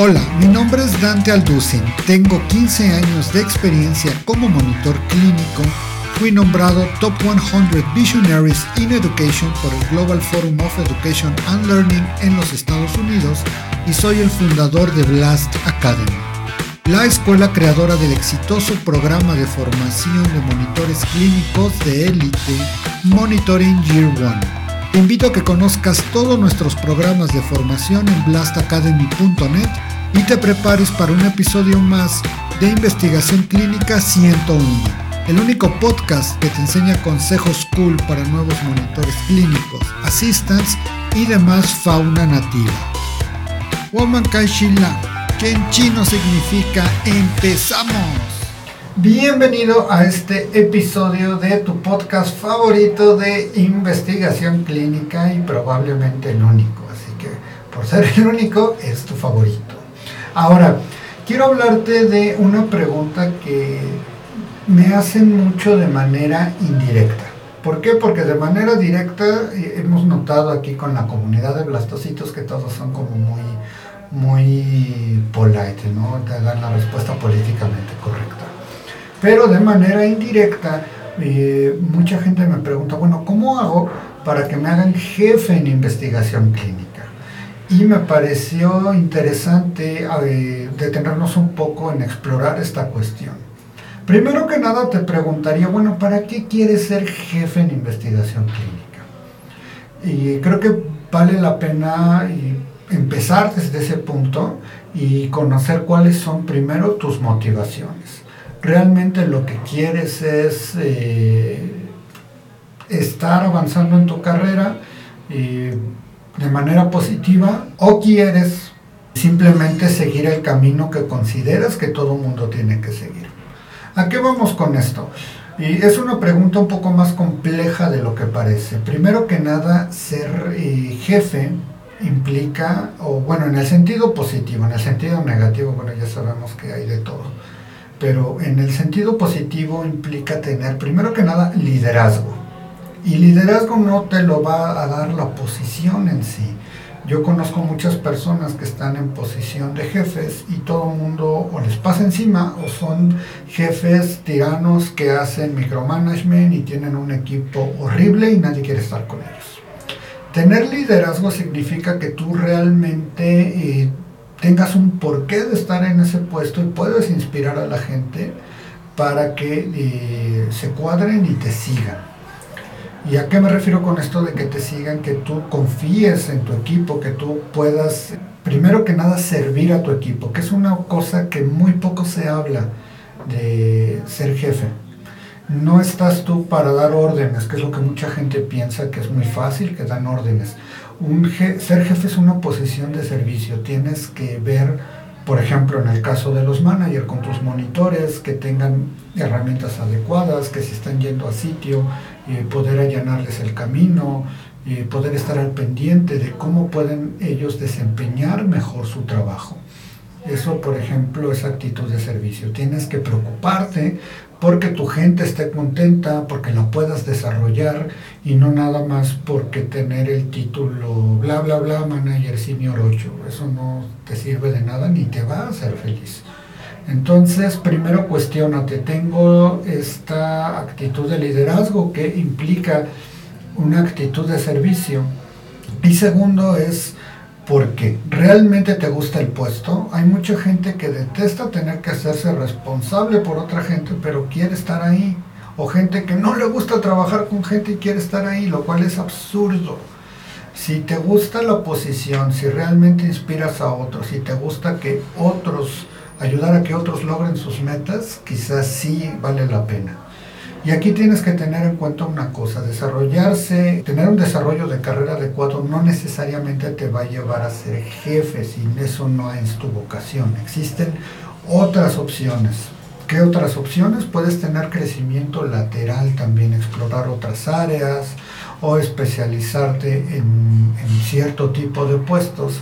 Hola, mi nombre es Dante Alducin, tengo 15 años de experiencia como monitor clínico, fui nombrado Top 100 Visionaries in Education por el Global Forum of Education and Learning en los Estados Unidos y soy el fundador de Blast Academy, la escuela creadora del exitoso programa de formación de monitores clínicos de élite Monitoring Year One. Te invito a que conozcas todos nuestros programas de formación en blastacademy.net y te prepares para un episodio más de Investigación Clínica 101, el único podcast que te enseña consejos cool para nuevos monitores clínicos, assistants y demás fauna nativa. Woman Kaishila, que en chino significa empezamos. Bienvenido a este episodio de tu podcast favorito de investigación clínica y probablemente el único. Así que por ser el único es tu favorito. Ahora, quiero hablarte de una pregunta que me hacen mucho de manera indirecta. ¿Por qué? Porque de manera directa hemos notado aquí con la comunidad de blastocitos que todos son como muy polite, ¿no? Te dan la respuesta políticamente correcta. Pero de manera indirecta, mucha gente me pregunta, bueno, ¿cómo hago para que me hagan jefe en investigación clínica? Y me pareció interesante detenernos un poco en explorar esta cuestión. Primero que nada te preguntaría, bueno, ¿para qué quieres ser jefe en investigación clínica? Y creo que vale la pena empezar desde ese punto y conocer cuáles son primero tus motivaciones. Realmente lo que quieres es estar avanzando en tu carrera de manera positiva, o quieres simplemente seguir el camino que consideras que todo mundo tiene que seguir. ¿A qué vamos con esto? Y es una pregunta un poco más compleja de lo que parece. Primero que nada, ser jefe implica, o bueno, en el sentido positivo, en el sentido negativo, bueno, ya sabemos que hay de todo, pero en el sentido positivo implica tener, primero que nada, liderazgo. Y liderazgo no te lo va a dar la posición en sí. Yo conozco muchas personas que están en posición de jefes y todo el mundo o les pasa encima o son jefes tiranos que hacen micromanagement y tienen un equipo horrible y nadie quiere estar con ellos. Tener liderazgo significa que tú realmente tengas un porqué de estar en ese puesto y puedes inspirar a la gente para que se cuadren y te sigan. ¿Y a qué me refiero con esto de que te sigan? Que tú confíes en tu equipo, que tú puedas, primero que nada, servir a tu equipo, que es una cosa que muy poco se habla de ser jefe. No estás tú para dar órdenes, que es lo que mucha gente piensa que es muy fácil, que dan órdenes. Ser jefe es una posición de servicio. Tienes que ver, por ejemplo, en el caso de los managers, con tus monitores, que tengan herramientas adecuadas, que si están yendo a sitio, poder allanarles el camino, poder estar al pendiente de cómo pueden ellos desempeñar mejor su trabajo. Eso, por ejemplo, es actitud de servicio. Tienes que preocuparte porque tu gente esté contenta, porque la puedas desarrollar y no nada más porque tener el título bla bla bla manager senior 8. Eso no te sirve de nada ni te va a hacer feliz. Entonces, primero cuestiónate, tengo esta actitud de liderazgo que implica una actitud de servicio. Y segundo es porque realmente te gusta el puesto. Hay mucha gente que detesta tener que hacerse responsable por otra gente, pero quiere estar ahí. O gente que no le gusta trabajar con gente y quiere estar ahí, lo cual es absurdo. Si te gusta la posición, si realmente inspiras a otros, si te gusta que otros, ayudar a que otros logren sus metas, quizás sí vale la pena. Y aquí tienes que tener en cuenta una cosa, desarrollarse, tener un desarrollo de carrera adecuado no necesariamente te va a llevar a ser jefe, si eso no es tu vocación. Existen otras opciones. ¿Qué otras opciones? Puedes tener crecimiento lateral también, explorar otras áreas o especializarte en cierto tipo de puestos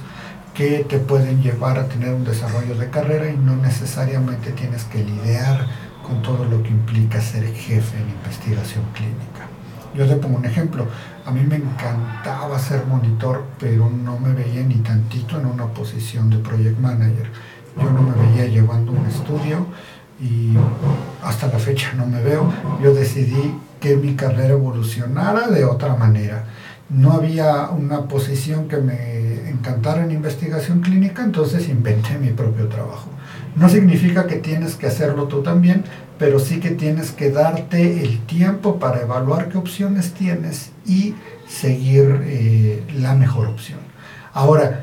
que te pueden llevar a tener un desarrollo de carrera y no necesariamente tienes que lidiar con todo lo que implica ser jefe en investigación clínica. Yo te pongo un ejemplo. A mí me encantaba ser monitor, pero no me veía ni tantito en una posición de project manager. Yo no me veía llevando un estudio y hasta la fecha no me veo. Yo decidí que mi carrera evolucionara de otra manera. No había una posición que me encantara en investigación clínica, entonces inventé mi propio trabajo. No significa que tienes que hacerlo tú también, pero sí que tienes que darte el tiempo para evaluar qué opciones tienes y seguir la mejor opción. Ahora,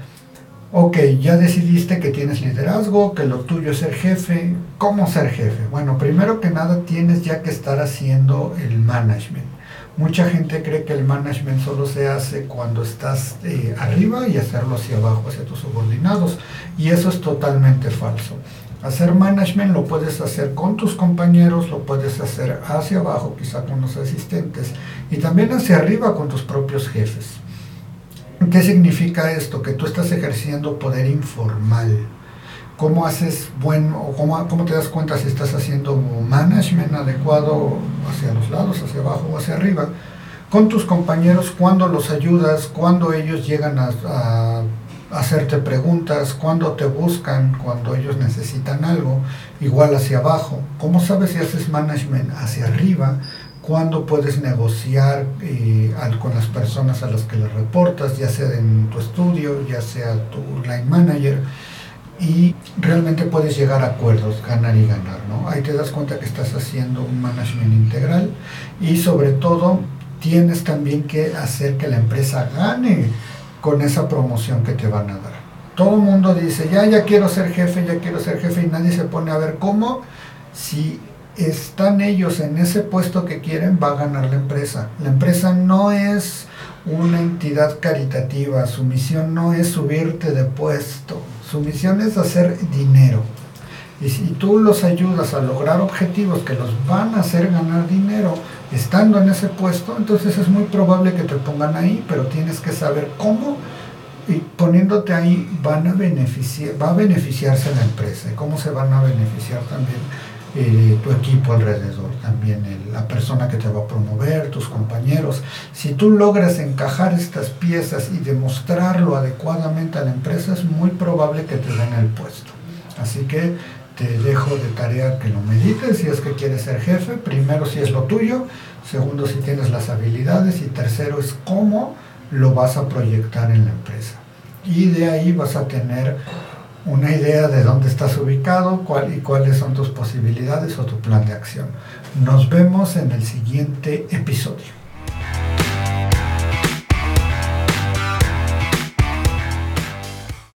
ok, ya decidiste que tienes liderazgo, que lo tuyo es ser jefe. ¿Cómo ser jefe? Bueno, primero que nada tienes ya que estar haciendo el management. Mucha gente cree que el management solo se hace cuando estás arriba y hacerlo hacia abajo, hacia tus subordinados. Y eso es totalmente falso. Hacer management lo puedes hacer con tus compañeros, lo puedes hacer hacia abajo, quizá con los asistentes, y también hacia arriba con tus propios jefes. ¿Qué significa esto? Que tú estás ejerciendo poder informal. ¿Cómo haces cómo te das cuenta si estás haciendo management adecuado hacia los lados, hacia abajo o hacia arriba? Con tus compañeros, cuando los ayudas, cuando ellos llegan a hacerte preguntas, cuando te buscan, cuando ellos necesitan algo, igual hacia abajo. ¿Cómo sabes si haces management hacia arriba? Cuándo puedes negociar con las personas a las que les reportas, ya sea en tu estudio, ya sea tu line manager, y realmente puedes llegar a acuerdos, ganar y ganar, ¿no? Ahí te das cuenta que estás haciendo un management integral y sobre todo tienes también que hacer que la empresa gane con esa promoción que te van a dar. Todo el mundo dice, ya quiero ser jefe, y nadie se pone a ver cómo, si están ellos en ese puesto que quieren, va a ganar la empresa. La empresa no es una entidad caritativa, su misión no es subirte de puesto, su misión es hacer dinero. Y si tú los ayudas a lograr objetivos que los van a hacer ganar dinero estando en ese puesto, entonces es muy probable que te pongan ahí, pero tienes que saber cómo, y poniéndote ahí va a beneficiarse la empresa. ¿Y cómo se van a beneficiar también? Tu equipo alrededor, también la persona que te va a promover, tus compañeros. Si tú logras encajar estas piezas y demostrarlo adecuadamente a la empresa, es muy probable que te den el puesto. Así que te dejo de tarea que lo medites si es que quieres ser jefe. Primero, si es lo tuyo; segundo, si tienes las habilidades; y tercero, es cómo lo vas a proyectar en la empresa. Y de ahí vas a tener una idea de dónde estás ubicado, cuáles son tus posibilidades o tu plan de acción. Nos vemos en el siguiente episodio.